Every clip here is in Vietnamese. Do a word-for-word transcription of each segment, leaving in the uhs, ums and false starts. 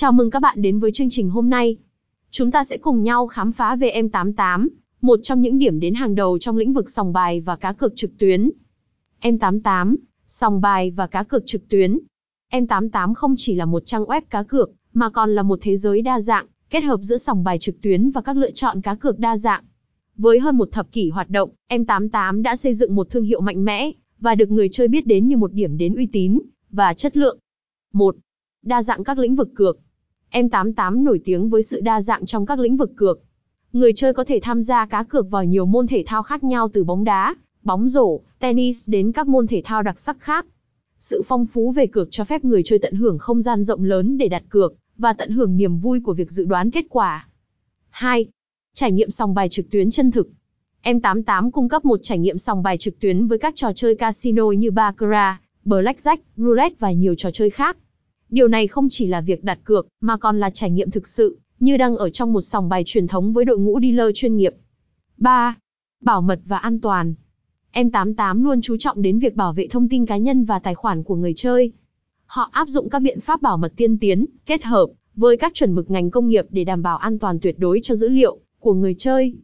Chào mừng các bạn đến với chương trình hôm nay. Chúng ta sẽ cùng nhau khám phá về M tám tám, một trong những điểm đến hàng đầu trong lĩnh vực sòng bài và cá cược trực tuyến. M tám tám, sòng bài và cá cược trực tuyến. M tám tám không chỉ là một trang web cá cược, mà còn là một thế giới đa dạng, kết hợp giữa sòng bài trực tuyến và các lựa chọn cá cược đa dạng. Với hơn một thập kỷ hoạt động, M tám tám đã xây dựng một thương hiệu mạnh mẽ và được người chơi biết đến như một điểm đến uy tín và chất lượng. một. Đa dạng các lĩnh vực cược. M tám tám nổi tiếng với sự đa dạng trong các lĩnh vực cược. Người chơi có thể tham gia cá cược vào nhiều môn thể thao khác nhau, từ bóng đá, bóng rổ, tennis đến các môn thể thao đặc sắc khác. Sự phong phú về cược cho phép người chơi tận hưởng không gian rộng lớn để đặt cược và tận hưởng niềm vui của việc dự đoán kết quả. hai. Trải nghiệm sòng bài trực tuyến chân thực. M tám tám cung cấp một trải nghiệm sòng bài trực tuyến với các trò chơi casino như baccarat, blackjack, roulette và nhiều trò chơi khác. Điều này không chỉ là việc đặt cược, mà còn là trải nghiệm thực sự, như đang ở trong một sòng bài truyền thống với đội ngũ dealer chuyên nghiệp. ba. Bảo mật và an toàn. M tám tám luôn chú trọng đến việc bảo vệ thông tin cá nhân và tài khoản của người chơi. Họ áp dụng các biện pháp bảo mật tiên tiến, kết hợp với các chuẩn mực ngành công nghiệp để đảm bảo an toàn tuyệt đối cho dữ liệu của người chơi.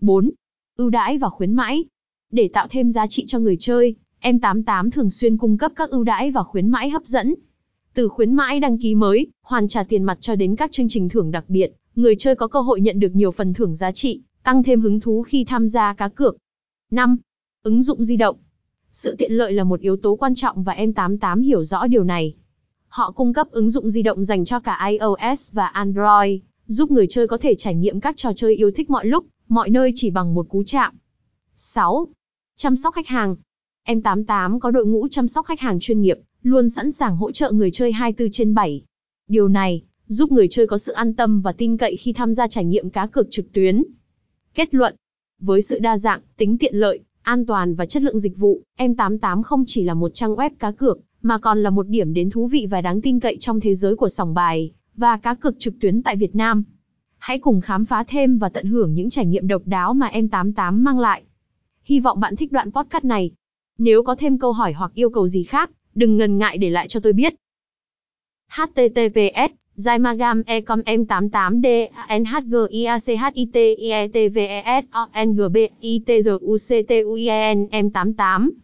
bốn. Ưu đãi và khuyến mãi. Để tạo thêm giá trị cho người chơi, M tám tám thường xuyên cung cấp các ưu đãi và khuyến mãi hấp dẫn. Từ khuyến mãi đăng ký mới, hoàn trả tiền mặt cho đến các chương trình thưởng đặc biệt, người chơi có cơ hội nhận được nhiều phần thưởng giá trị, tăng thêm hứng thú khi tham gia cá cược. năm. Ứng dụng di động. Sự tiện lợi là một yếu tố quan trọng và M tám tám hiểu rõ điều này. Họ cung cấp ứng dụng di động dành cho cả iOS và Android, giúp người chơi có thể trải nghiệm các trò chơi yêu thích mọi lúc, mọi nơi chỉ bằng một cú chạm. sáu. Chăm sóc khách hàng. M tám tám có đội ngũ chăm sóc khách hàng chuyên nghiệp, luôn sẵn sàng hỗ trợ người chơi hai mươi bốn trên bảy. Điều này giúp người chơi có sự an tâm và tin cậy khi tham gia trải nghiệm cá cược trực tuyến. Kết luận, với sự đa dạng, tính tiện lợi, an toàn và chất lượng dịch vụ, M tám tám không chỉ là một trang web cá cược, mà còn là một điểm đến thú vị và đáng tin cậy trong thế giới của sòng bài và cá cược trực tuyến tại Việt Nam. Hãy cùng khám phá thêm và tận hưởng những trải nghiệm độc đáo mà M tám tám mang lại. Hy vọng bạn thích đoạn podcast này. Nếu có thêm câu hỏi hoặc yêu cầu gì khác, đừng ngần ngại để lại cho tôi biết. H T T P S colon slash slash jaimagam dot e com slash M tám tám d a n h g i a c h i t i e t v e s o n g b i t r u c t u i n m tám tám